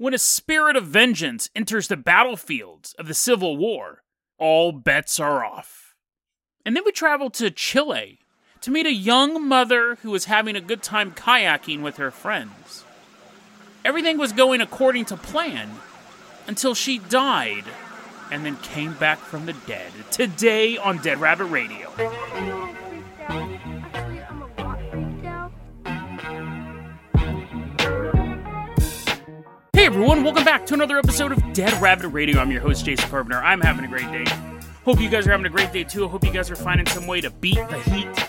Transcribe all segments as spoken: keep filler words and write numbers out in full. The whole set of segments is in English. When a spirit of vengeance enters the battlefields of the Civil War, all bets are off. And then we travel to Chile to meet a young mother who was having a good time kayaking with her friends. Everything was going according to plan until she died and then came back from the dead. Today on Dead Rabbit Radio. Hey everyone, welcome back to another episode of Dead Rabbit Radio. I'm your host, Jason Carpenter. I'm having a great day. Hope you guys are having a great day too. I hope you guys are finding some way to beat the heat.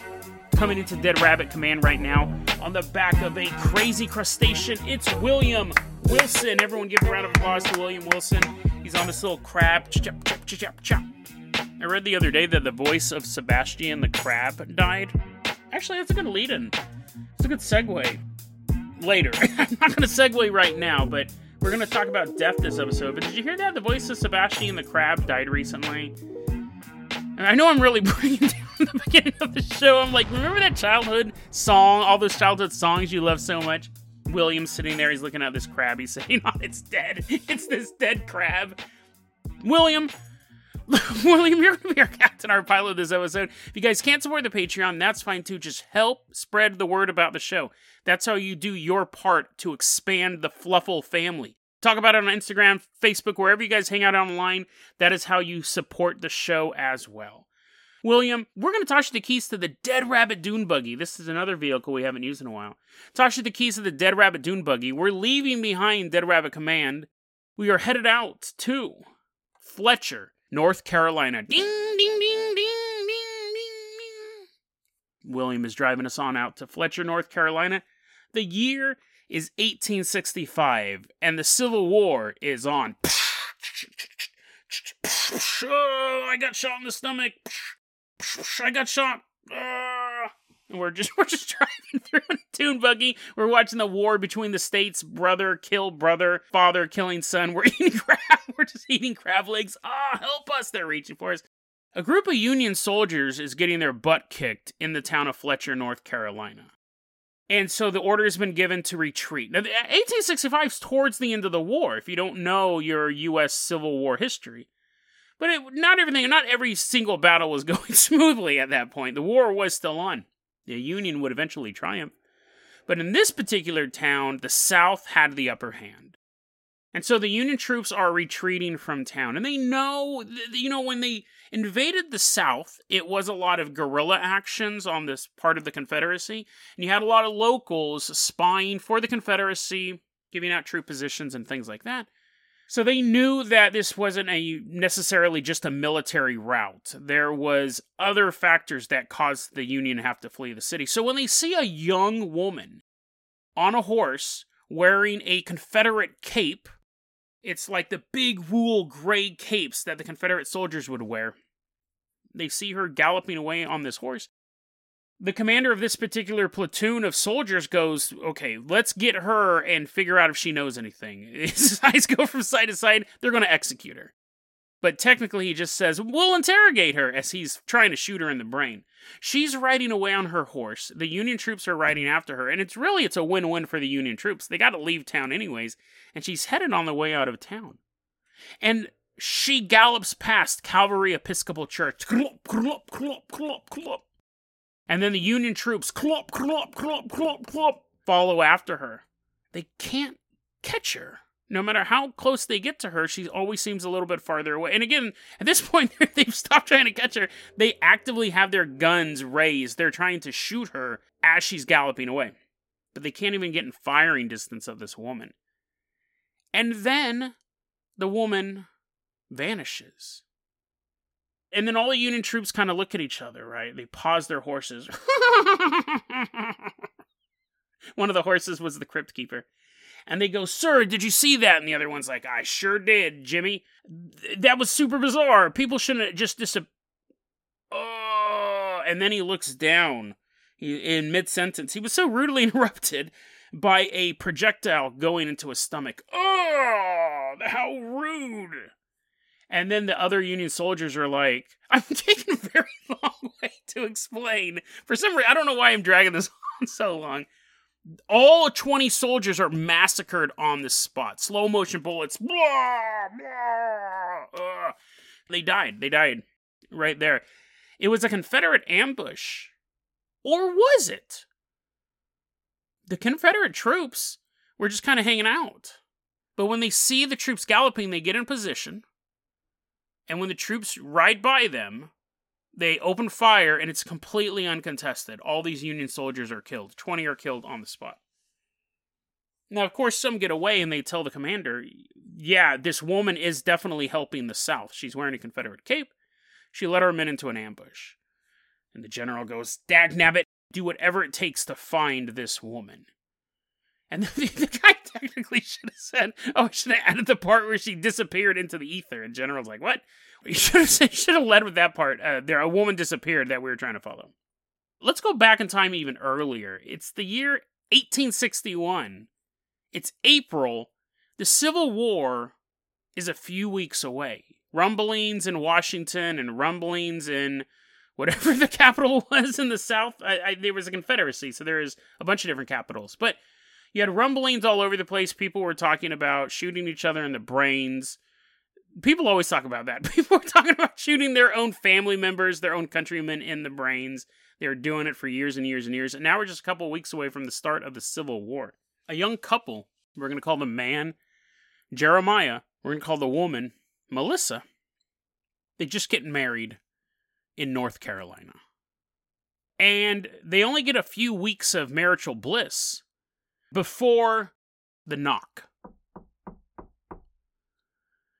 Coming into Dead Rabbit Command right now on the back of a crazy crustacean. It's William Wilson. Everyone give a round of applause to William Wilson. He's on this little crab. Chop, chop, chop, chop, chop. I read the other day that the voice of Sebastian the Crab died. Actually, that's a good lead-in. It's a good segue. Later. I'm not going to segue right now, but we're going to talk about death this episode. But did you hear that? The voice of Sebastian the Crab died recently. And I know I'm really bringing down the beginning of the show. I'm like, remember that childhood song? All those childhood songs you love so much? William's sitting there. He's looking at this crab. He's saying, oh, it's dead. It's this dead crab. William. William, you're going to be our captain, our pilot this episode. If you guys can't support the Patreon, that's fine too. Just help spread the word about the show. That's how you do your part to expand the Fluffle family. Talk about it on Instagram, Facebook, wherever you guys hang out online. That is how you support the show as well. William, we're going to toss you the keys to the Dead Rabbit Dune Buggy. This is another vehicle we haven't used in a while. Toss you the keys to the Dead Rabbit Dune Buggy. We're leaving behind Dead Rabbit Command. We are headed out to Fletcher, North Carolina. Ding, ding, ding, ding, ding, ding, ding. William is driving us on out to Fletcher, North Carolina. The year is eighteen sixty-five, and the Civil War is on. Oh, I got shot in the stomach. I got shot. Uh, and we're just we're just driving through a dune buggy. We're watching the war between the states. Brother kill brother. Father killing son. We're eating crab. We're just eating crab legs. Ah, oh, help us! They're reaching for us. A group of Union soldiers is getting their butt kicked in the town of Fletcher, North Carolina. And so the order has been given to retreat. Now, eighteen sixty-five is towards the end of the war, if you don't know your U S Civil War history. But it, not everything, not every single battle was going smoothly at that point. The war was still on. The Union would eventually triumph. But in this particular town, the South had the upper hand. And so the Union troops are retreating from town. And they know, you know, when they invaded the South, it was a lot of guerrilla actions on this part of the Confederacy. And you had a lot of locals spying for the Confederacy, giving out troop positions and things like that. So they knew that this wasn't a necessarily just a military rout. There was other factors that caused the Union to have to flee the city. So when they see a young woman on a horse wearing a Confederate cape, it's like the big wool gray capes that the Confederate soldiers would wear. They see her galloping away on this horse. The commander of this particular platoon of soldiers goes, okay, let's get her and figure out if she knows anything. His eyes go from side to side. They're going to execute her. But technically he just says, we'll interrogate her, as he's trying to shoot her in the brain. She's riding away on her horse. The Union troops are riding after her. And it's really, it's a win-win for the Union troops. They got to leave town anyways. And she's headed on the way out of town. And she gallops past Calvary Episcopal Church. Clop, clop, clop, clop, clop. And then the Union troops, clop, clop, clop, clop, clop, follow after her. They can't catch her. No matter how close they get to her, she always seems a little bit farther away. And again, at this point, they've stopped trying to catch her. They actively have their guns raised. They're trying to shoot her as she's galloping away. But they can't even get in firing distance of this woman. And then the woman vanishes. And then all the Union troops kind of look at each other, right? They pause their horses. One of the horses was the crypt keeper. And they go, sir, did you see that? And the other one's like, I sure did, Jimmy. Th- that was super bizarre. People shouldn't just disappear. Oh. And then he looks down he, in mid-sentence. He was so rudely interrupted by a projectile going into his stomach. Oh, how rude. And then the other Union soldiers are like, I'm taking a very long way to explain. For some reason, I don't know why I'm dragging this on so long. All twenty soldiers are massacred on the spot. Slow motion bullets. Blah, blah, uh. They died. They died right there. It was a Confederate ambush. Or was it? The Confederate troops were just kind of hanging out. But when they see the troops galloping, they get in position. And when the troops ride by them, they open fire, and it's completely uncontested. All these Union soldiers are killed. twenty are killed on the spot. Now, of course, some get away, and they tell the commander, yeah, this woman is definitely helping the South. She's wearing a Confederate cape. She led her men into an ambush. And the general goes, dagnabbit, do whatever it takes to find this woman. And the, the guy technically should have said, oh, I should have added the part where she disappeared into the ether. And general's like, what? You should have, said, should have led with that part. Uh, there, a woman disappeared that we were trying to follow. Let's go back in time even earlier. It's the year eighteen sixty-one. It's April. The Civil War is a few weeks away. Rumblings in Washington and rumblings in whatever the capital was in the South. I, I, there was a Confederacy, so there is a bunch of different capitals. But you had rumblings all over the place. People were talking about shooting each other in the brains. People always talk about that. People were talking about shooting their own family members, their own countrymen in the brains. They were doing it for years and years and years. And now we're just a couple weeks away from the start of the Civil War. A young couple, we're going to call the man Jeremiah. We're going to call the woman Melissa. They just get married in North Carolina. And they only get a few weeks of marital bliss before the knock.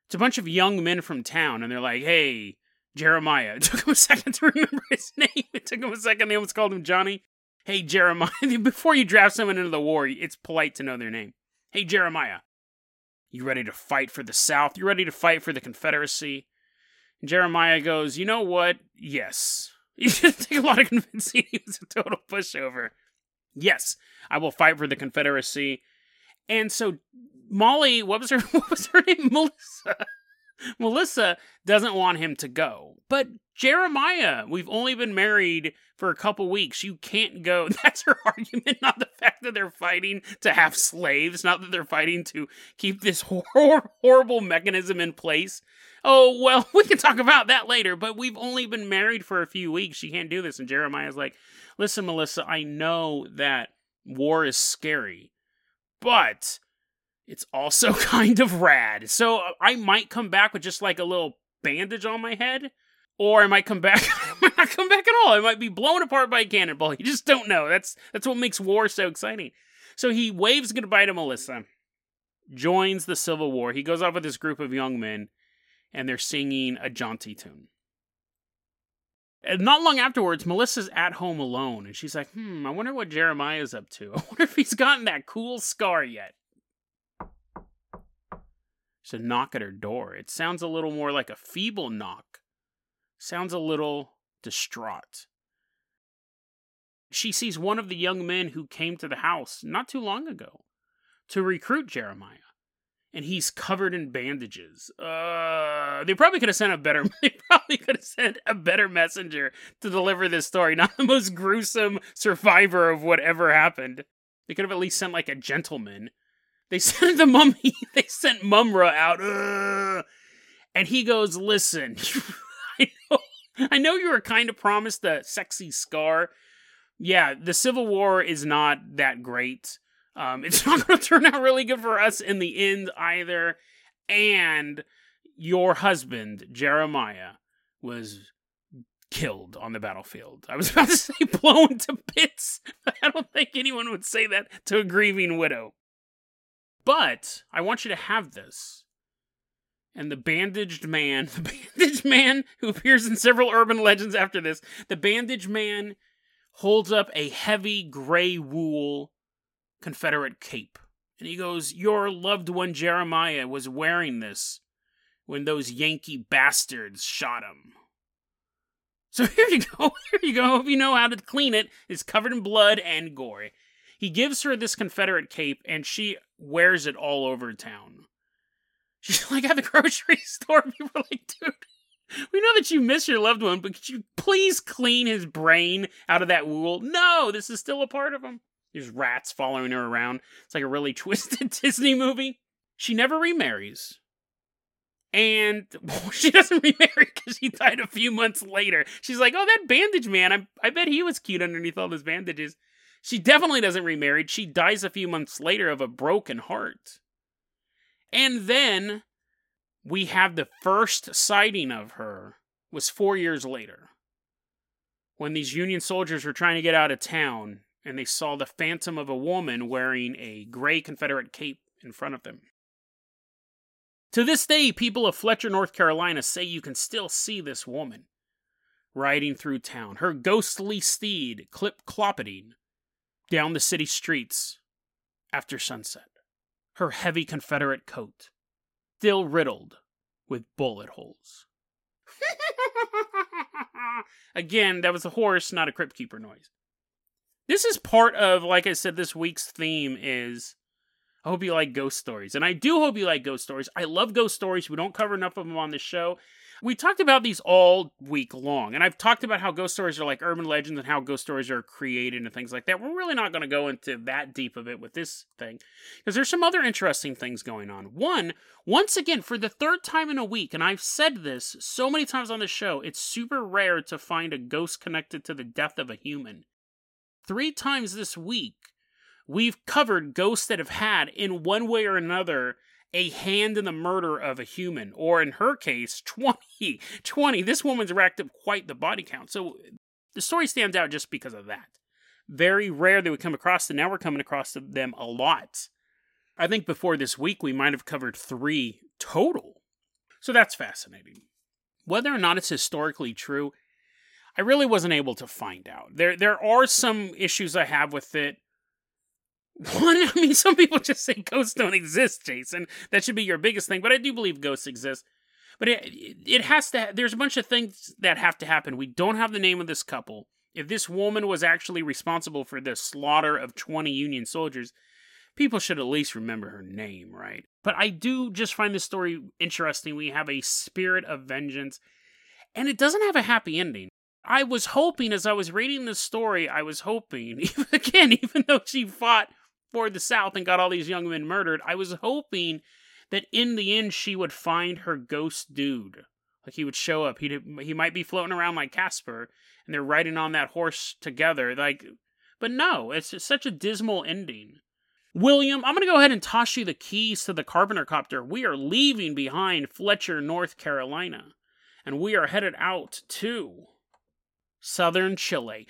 It's a bunch of young men from town, and they're like, hey, Jeremiah. It took him a second to remember his name. It took him a second. They almost called him Johnny. Hey, Jeremiah. Before you draft someone into the war, it's polite to know their name. Hey, Jeremiah. You ready to fight for the South? You ready to fight for the Confederacy? And Jeremiah goes, you know what? Yes. It didn't take a lot of convincing. He was a total pushover. Yes, I will fight for the Confederacy. And so Molly, what was her, what was her name? Melissa. Melissa doesn't want him to go. But Jeremiah, we've only been married for a couple weeks. You can't go. That's her argument, not the fact that they're fighting to have slaves, not that they're fighting to keep this hor- horrible mechanism in place. Oh, well, we can talk about that later, but we've only been married for a few weeks. She can't do this. And Jeremiah's like, listen, Melissa, I know that war is scary, but it's also kind of rad. So I might come back with just like a little bandage on my head, or I might come back, I might not come back at all. I might be blown apart by a cannonball. You just don't know. That's, that's what makes war so exciting. So he waves goodbye to Melissa, joins the Civil War. He goes off with this group of young men, and they're singing a jaunty tune. And not long afterwards, Melissa's at home alone, and she's like, hmm, I wonder what Jeremiah's up to. I wonder if he's gotten that cool scar yet. There's a knock at her door. It sounds a little more like a feeble knock. Sounds a little distraught. She sees one of the young men who came to the house not too long ago to recruit Jeremiah. And he's covered in bandages. Uh, they probably could have sent a better. They probably could have sent a better messenger to deliver this story. Not the most gruesome survivor of whatever happened. They could have at least sent like a gentleman. They sent the mummy. They sent Mumra out. Uh, and he goes, "Listen, I know, I know you were kind of promised a sexy scar. Yeah, the Civil War is not that great." Um, it's not going to turn out really good for us in the end either. And your husband, Jeremiah, was killed on the battlefield. I was about to say blown to bits. I don't think anyone would say that to a grieving widow. But I want you to have this. And the bandaged man, the bandaged man who appears in several urban legends after this, the bandaged man holds up a heavy gray wool Confederate cape. And he goes, your loved one Jeremiah was wearing this when those Yankee bastards shot him. So here you go, here you go. If you know how to clean it, it's covered in blood and gore. He gives her this Confederate cape, and she wears it all over town. She's like at the grocery store, people are like, dude, we know that you miss your loved one, but could you please clean his brain out of that wool? No, this is still a part of him. There's rats following her around. It's like a really twisted Disney movie. She never remarries. And well, she doesn't remarry because he died a few months later. She's like, oh, that bandage man, I, I bet he was cute underneath all those bandages. She definitely doesn't remarry. She dies a few months later of a broken heart. And then we have the first sighting of her was four years later, when these Union soldiers were trying to get out of town, and they saw the phantom of a woman wearing a gray Confederate cape in front of them. To this day, people of Fletcher, North Carolina say you can still see this woman riding through town, her ghostly steed clip-cloppeting down the city streets after sunset, her heavy Confederate coat still riddled with bullet holes. Again, that was a horse, not a crypt keeper noise. This is part of, like I said, this week's theme is, I hope you like ghost stories. And I do hope you like ghost stories. I love ghost stories. We don't cover enough of them on this show. We talked about these all week long. And I've talked about how ghost stories are like urban legends and how ghost stories are created and things like that. We're really not going to go into that deep of it with this thing, because there's some other interesting things going on. One, once again, for the third time in a week, and I've said this so many times on the show, it's super rare to find a ghost connected to the death of a human. Three times this week, we've covered ghosts that have had, in one way or another, a hand in the murder of a human. Or in her case, twenty. twenty. This woman's racked up quite the body count. So the story stands out just because of that. Very rare that we come across them. Now we're coming across them a lot. I think before this week, we might have covered three total. So that's fascinating. Whether or not it's historically true, I really wasn't able to find out. There, there are some issues I have with it. One, I mean, some people just say ghosts don't exist, Jason. That should be your biggest thing, but I do believe ghosts exist. But it it has to, there's a bunch of things that have to happen. We don't have the name of this couple. If this woman was actually responsible for the slaughter of twenty Union soldiers, people should at least remember her name, right? But I do just find this story interesting. We have a spirit of vengeance, and it doesn't have a happy ending. I was hoping, as I was reading this story, I was hoping, even, again, even though she fought for the South and got all these young men murdered, I was hoping that in the end she would find her ghost dude. Like, he would show up. He he might be floating around like Casper, and they're riding on that horse together. Like, but no, it's just such a dismal ending. William, I'm going to go ahead and toss you the keys to the Carpenter Copter. We are leaving behind Fletcher, North Carolina, and we are headed out to southern Chile.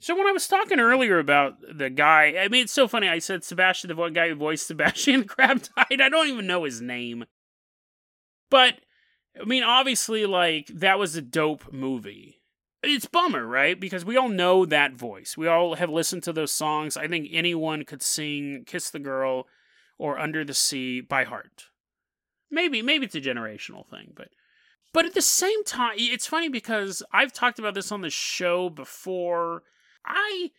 So when I was talking earlier about the guy, I mean, it's so funny, I said Sebastian, the guy who voiced Sebastian the Crab died. I don't even know his name. But, I mean, obviously, like, that was a dope movie. It's bummer, right? Because we all know that voice. We all have listened to those songs. I think anyone could sing Kiss the Girl or Under the Sea by heart. Maybe, maybe it's a generational thing, but... But at the same time, it's funny because I've talked about this on the show before. I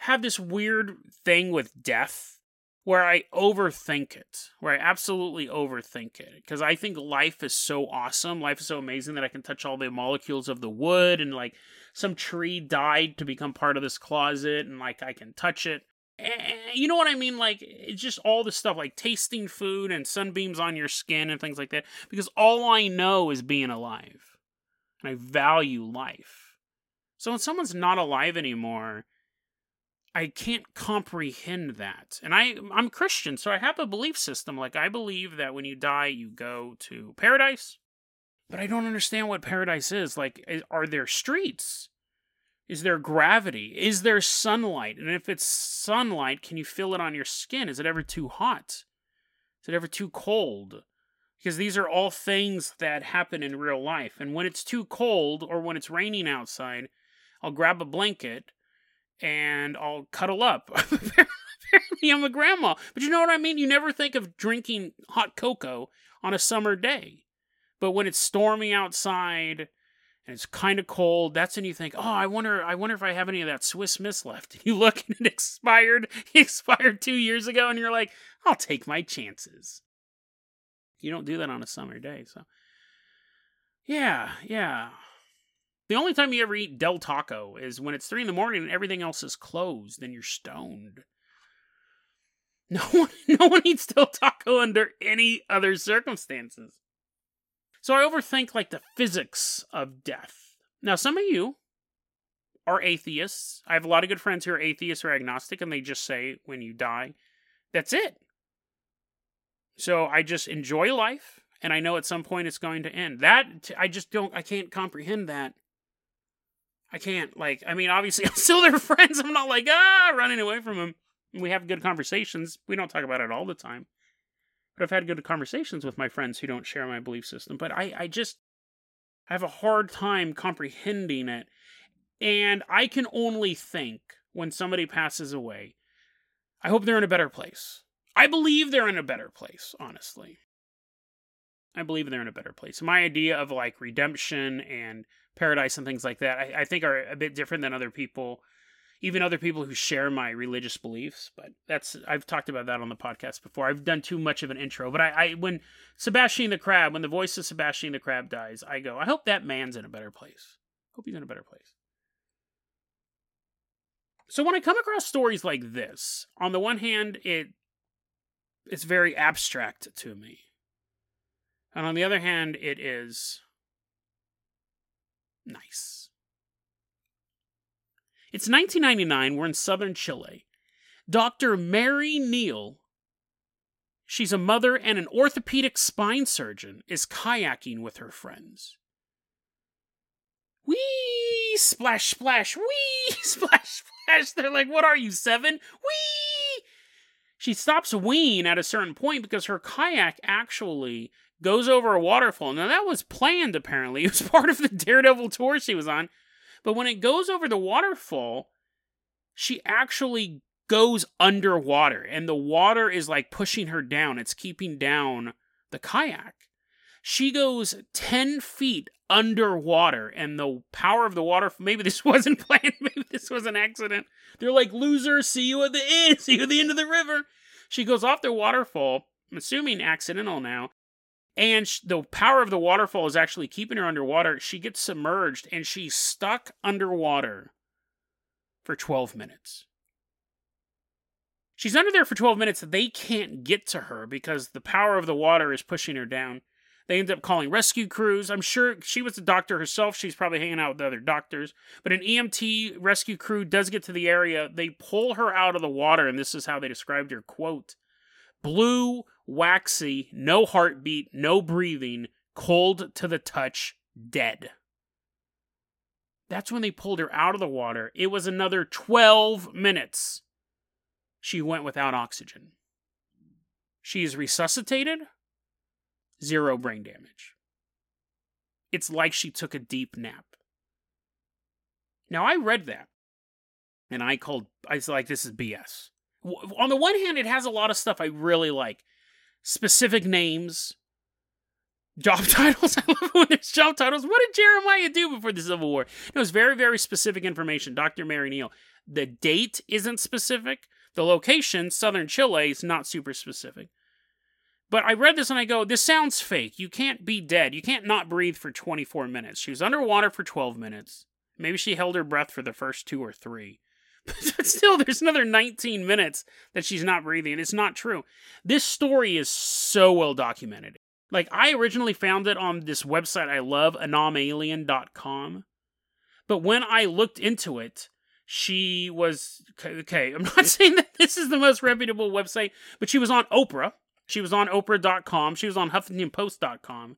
have this weird thing with death where I overthink it, where I absolutely overthink it, because I think life is so awesome. Life is so amazing that I can touch all the molecules of the wood, and like some tree died to become part of this closet, and like I can touch it. You know what I mean? Like, it's just all the stuff, like tasting food and sunbeams on your skin and things like that, because all I know is being alive, and I value life. So when someone's not alive anymore, I can't comprehend that. And I, I'm Christian, so I have a belief system. Like, I believe that when you die, you go to paradise. But I don't understand what paradise is. Like, are there streets? Is there gravity? Is there sunlight? And if it's sunlight, can you feel it on your skin? Is it ever too hot? Is it ever too cold? Because these are all things that happen in real life. And when it's too cold or when it's raining outside, I'll grab a blanket, and I'll cuddle up. Apparently I'm a grandma. But you know what I mean? You never think of drinking hot cocoa on a summer day. But when it's stormy outside, and it's kind of cold, that's when you think, oh, I wonder I wonder if I have any of that Swiss Miss left. And you look, and it expired, it expired two years ago, and you're like, I'll take my chances. You don't do that on a summer day, so. Yeah, yeah. The only time you ever eat Del Taco is when it's three in the morning and everything else is closed and you're stoned. No one, no one eats Del Taco under any other circumstances. So I overthink, like, the physics of death. Now, some of you are atheists. I have a lot of good friends who are atheists or agnostic, and they just say, when you die, that's it. So I just enjoy life, and I know at some point it's going to end. That, I just don't, I can't comprehend that. I can't, like, I mean, obviously, I'm still their friends. I'm not, like, ah, running away from them. We have good conversations. We don't talk about it all the time. But I've had good conversations with my friends who don't share my belief system. But I, I just, I have a hard time comprehending it. And I can only think when somebody passes away, I hope they're in a better place. I believe they're in a better place, honestly. I believe they're in a better place. My idea of, like, redemption and paradise and things like that, I, I think are a bit different than other people. Even other people who share my religious beliefs, but that's, I've talked about that on the podcast before. I've done too much of an intro, but I, I when Sebastian the Crab, when the voice of Sebastian the Crab dies, I go, I hope that man's in a better place. Hope he's in a better place. So when I come across stories like this, on the one hand, it it's very abstract to me. And on the other hand, it is nice. It's nineteen ninety-nine, we're in southern Chile. Doctor Mary Neal, she's a mother and an orthopedic spine surgeon, is kayaking with her friends. Wee! Splash, splash! Wee! Splash, splash! They're like, what are you, seven? Wee! She stops weeing at a certain point because her kayak actually goes over a waterfall. Now, that was planned, apparently. It was part of the Daredevil tour she was on. But when it goes over the waterfall, she actually goes underwater. And the water is, like, pushing her down. It's keeping down the kayak. She goes ten feet underwater. And the power of the water... Maybe this wasn't planned. Maybe this was an accident. They're like, loser, see you at the end. See you at the end of the river. She goes off the waterfall. I'm assuming accidental now. And the power of the waterfall is actually keeping her underwater. She gets submerged, and she's stuck underwater for twelve minutes. She's under there for twelve minutes. They can't get to her because the power of the water is pushing her down. They end up calling rescue crews. I'm sure she was a doctor herself. She's probably hanging out with other doctors. But an E M T rescue crew does get to the area. They pull her out of the water, and this is how they described her, quote, blue, waxy, no heartbeat, no breathing, cold to the touch, dead. That's when they pulled her out of the water. It was another twelve minutes. She went without oxygen. She is resuscitated. Zero brain damage. It's like she took a deep nap. Now, I read that, and I called, I was like, this is B S. On the one hand, it has a lot of stuff I really like. Specific names. Job titles. I love when there's job titles. What did Jeremiah do before the Civil War? It was very, very specific information. Doctor Mary Neal. The date isn't specific. The location, southern Chile, is not super specific. But I read this and I go, this sounds fake. You can't be dead. You can't not breathe for twenty-four minutes. She was underwater for twelve minutes. Maybe she held her breath for the first two or three. But still, there's another nineteen minutes that she's not breathing. It's not true. This story is so well documented. Like, I originally found it on this website I love, Anomalien dot com. But when I looked into it, she was... Okay, I'm not saying that this is the most reputable website, but she was on Oprah. She was on Oprah dot com. She was on Huffington Post dot com.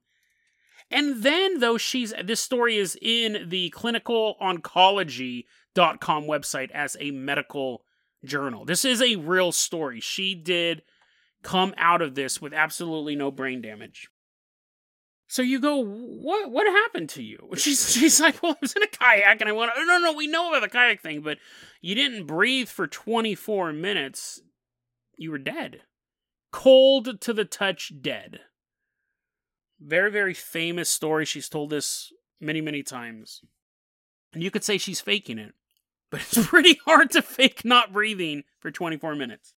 And then, though, she's... This story is in the clinical oncology dot com website as a medical journal. This is a real story. She did come out of this with absolutely no brain damage. So you go, what what happened to you? She's she's like, well, I was in a kayak and I went, oh, no, no, we know about the kayak thing, but you didn't breathe for twenty-four minutes. You were dead. Cold to the touch, dead. Very, very famous story. She's told this many, many times. And you could say she's faking it. But it's pretty hard to fake not breathing for twenty-four minutes.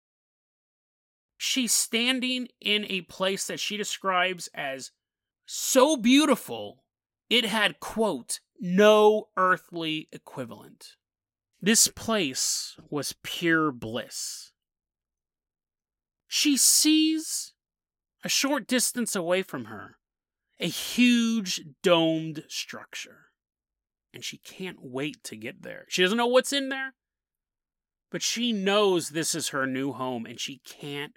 She's standing in a place that she describes as so beautiful, it had, quote, no earthly equivalent. This place was pure bliss. She sees, a short distance away from her, a huge domed structure. And she can't wait to get there. She doesn't know what's in there, but she knows this is her new home, and she can't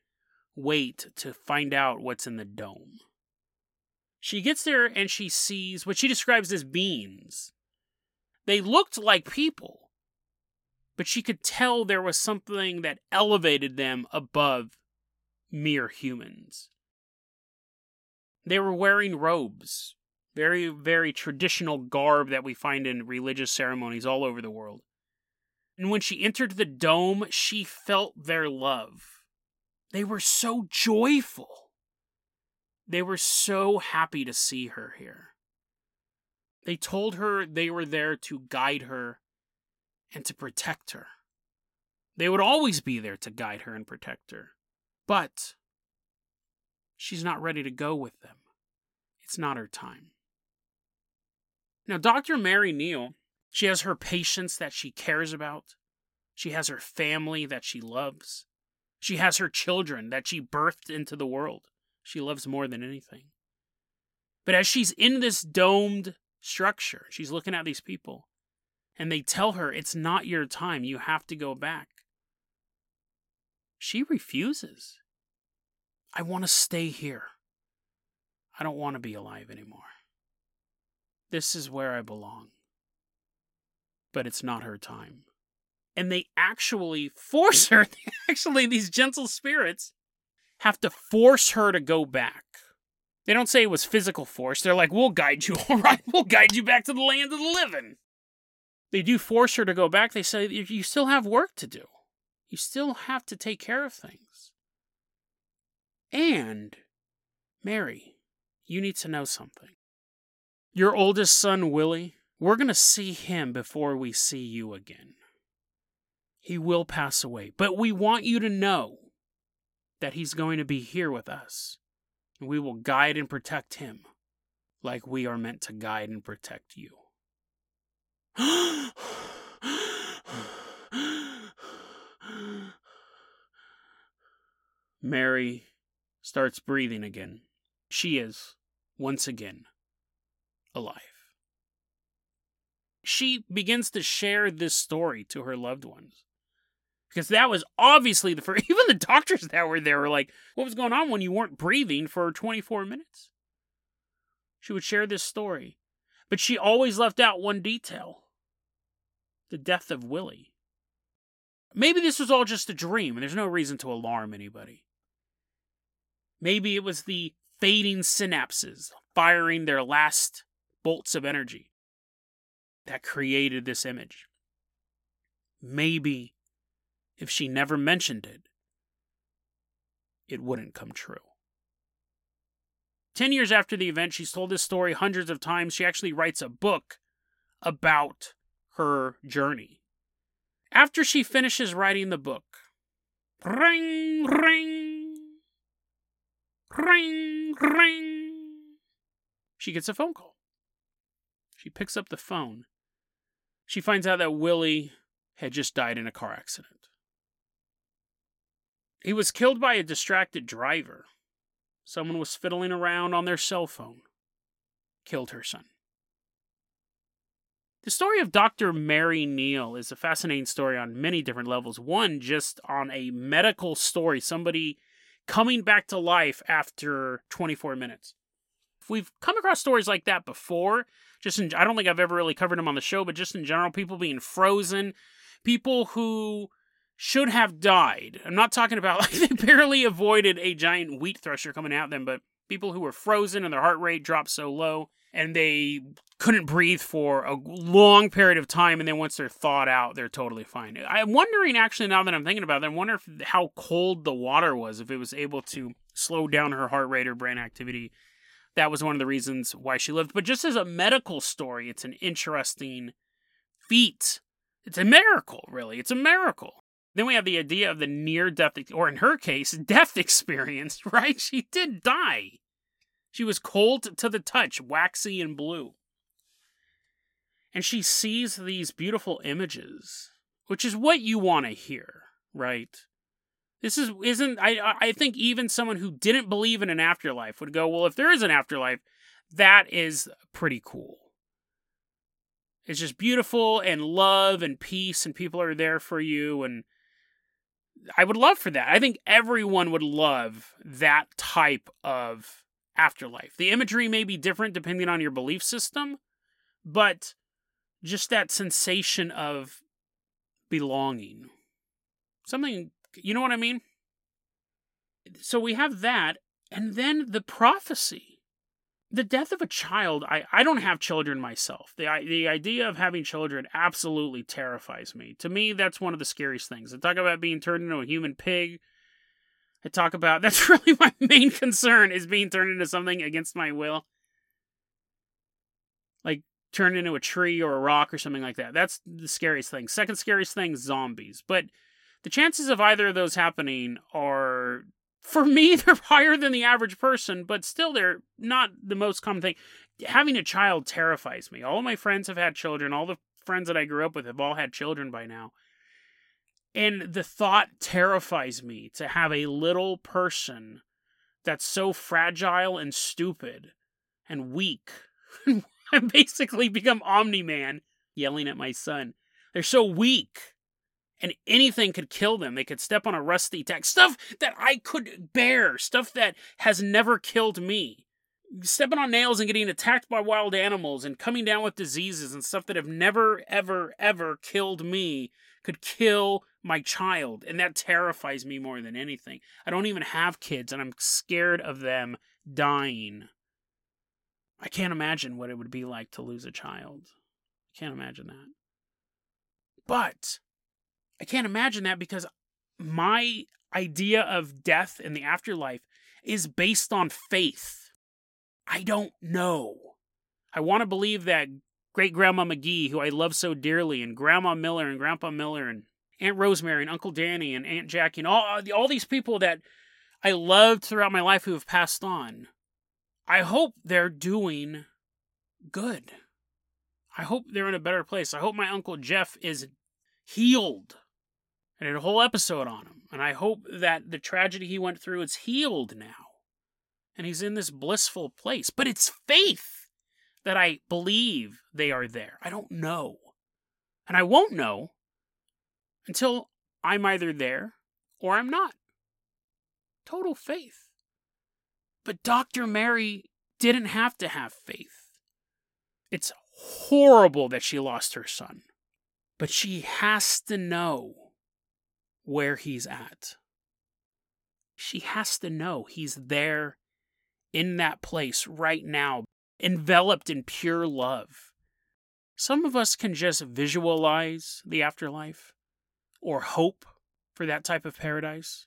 wait to find out what's in the dome. She gets there and she sees what she describes as beings. They looked like people, but she could tell there was something that elevated them above mere humans. They were wearing robes, very, very traditional garb that we find in religious ceremonies all over the world. And when she entered the dome, she felt their love. They were so joyful. They were so happy to see her here. They told her they were there to guide her and to protect her. They would always be there to guide her and protect her. But she's not ready to go with them. It's not her time. Now, Doctor Mary Neal, she has her patients that she cares about. She has her family that she loves. She has her children that she birthed into the world. She loves more than anything. But as she's in this domed structure, she's looking at these people, and they tell her, it's not your time, you have to go back. She refuses. I want to stay here. I don't want to be alive anymore. This is where I belong. But it's not her time. And they actually force her, actually these gentle spirits have to force her to go back. They don't say it was physical force. They're like, we'll guide you, all right? We'll guide you back to the land of the living. They do force her to go back. They say, you still have work to do. You still have to take care of things. And, Mary, you need to know something. Your oldest son, Willie, we're going to see him before we see you again. He will pass away, but we want you to know that he's going to be here with us. And we will guide and protect him like we are meant to guide and protect you. Mary starts breathing again. She is, once again, alive. She begins to share this story to her loved ones. Because that was obviously the first, even the doctors that were there were like, what was going on when you weren't breathing for twenty-four minutes? She would share this story. But she always left out one detail. The death of Willie. Maybe this was all just a dream, and there's no reason to alarm anybody. Maybe it was the fading synapses firing their last bolts of energy that created this image. Maybe if she never mentioned it, it wouldn't come true. Ten years after the event, she's told this story hundreds of times. She actually writes a book about her journey. After she finishes writing the book, ring, ring, ring, ring, she gets a phone call. She picks up the phone. She finds out that Willie had just died in a car accident. He was killed by a distracted driver. Someone was fiddling around on their cell phone. Killed her son. The story of Doctor Mary Neal is a fascinating story on many different levels. One, just on a medical story, somebody coming back to life after twenty-four minutes. We've come across stories like that before. Just in, I don't think I've ever really covered them on the show, but just in general, people being frozen, people who should have died. I'm not talking about like they barely avoided a giant wheat thresher coming at them, but people who were frozen and their heart rate dropped so low, and they couldn't breathe for a long period of time, and then once they're thawed out, they're totally fine. I'm wondering, actually, now that I'm thinking about it, I wonder if, how cold the water was, if it was able to slow down her heart rate or brain activity. That was one of the reasons why she lived. But just as a medical story, it's an interesting feat. It's a miracle, really. It's a miracle. Then we have the idea of the near-death, or in her case, death experience, right? She did die. She was cold to the touch, waxy and blue. and she sees these beautiful images, which is what you want to hear, right? This is, isn't, I, I think even someone who didn't believe in an afterlife would go, well, if there is an afterlife, that is pretty cool. It's just beautiful and love and peace and people are there for you. And I would love for that. I think everyone would love that type of afterlife. The imagery may be different depending on your belief system, but just that sensation of belonging. Something, you know what I mean? So we have that. And then the prophecy. The death of a child, I, I don't have children myself. The, the idea of having children absolutely terrifies me. To me, that's one of the scariest things. I talk about being turned into a human pig. I talk about, that's really my main concern, is being turned into something against my will. Like, turned into a tree or a rock or something like that. That's the scariest thing. Second scariest thing, zombies. But the chances of either of those happening are... for me, they're higher than the average person, but still they're not the most common thing. Having a child terrifies me. All my friends have had children. All the friends that I grew up with have all had children by now. And the thought terrifies me to have a little person that's so fragile and stupid and weak. I basically become Omni-Man yelling at my son. They're so weak. And anything could kill them. They could step on a rusty tack. Stuff that I could bear. Stuff that has never killed me. Stepping on nails and getting attacked by wild animals and coming down with diseases and stuff that have never, ever, ever killed me could kill my child. And that terrifies me more than anything. I don't even have kids, and I'm scared of them dying. I can't imagine what it would be like to lose a child. I can't imagine that. But... I can't imagine that because my idea of death in the afterlife is based on faith. I don't know. I want to believe that Great-Grandma McGee, who I love so dearly, and Grandma Miller and Grandpa Miller and Aunt Rosemary and Uncle Danny and Aunt Jackie and all, all these people that I loved throughout my life who have passed on, I hope they're doing good. I hope they're in a better place. I hope my Uncle Jeff is healed. I did a whole episode on him, and I hope that the tragedy he went through is healed now, and he's in this blissful place. But it's faith that I believe they are there. I don't know, and I won't know until I'm either there or I'm not. Total faith. But Doctor Mary didn't have to have faith. It's horrible that she lost her son, but she has to know where he's at. She has to know he's there in that place right now, enveloped in pure love. Some of us can just visualize the afterlife or hope for that type of paradise.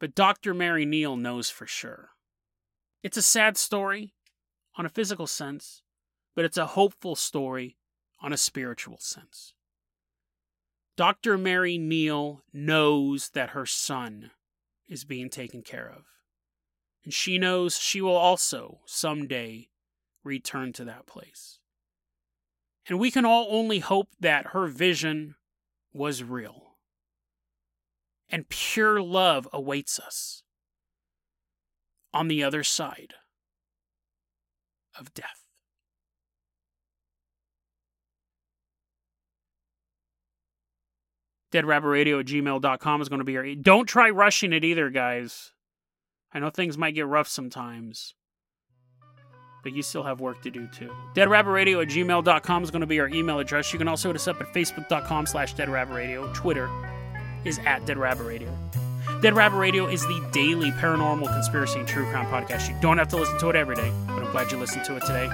But Doctor Mary Neal knows for sure. It's a sad story on a physical sense, but it's a hopeful story on a spiritual sense. Doctor Mary Neal knows that her son is being taken care of. And she knows she will also someday return to that place. And we can all only hope that her vision was real. And pure love awaits us on the other side of death. dead rabbit radio at gmail dot com is going to be your... Don't try rushing it either, guys. I know things might get rough sometimes, but you still have work to do, too. dead rabbit radio at gmail dot com is going to be our email address. You can also hit us up at facebook dot com slash dead rabbit radio. Twitter is at Dead Rabbit Radio. Dead Rabbit Radio is the daily paranormal conspiracy and true crime podcast. You don't have to listen to it every day, but I'm glad you listened to it today.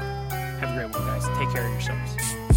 Have a great one, guys. Take care of yourselves.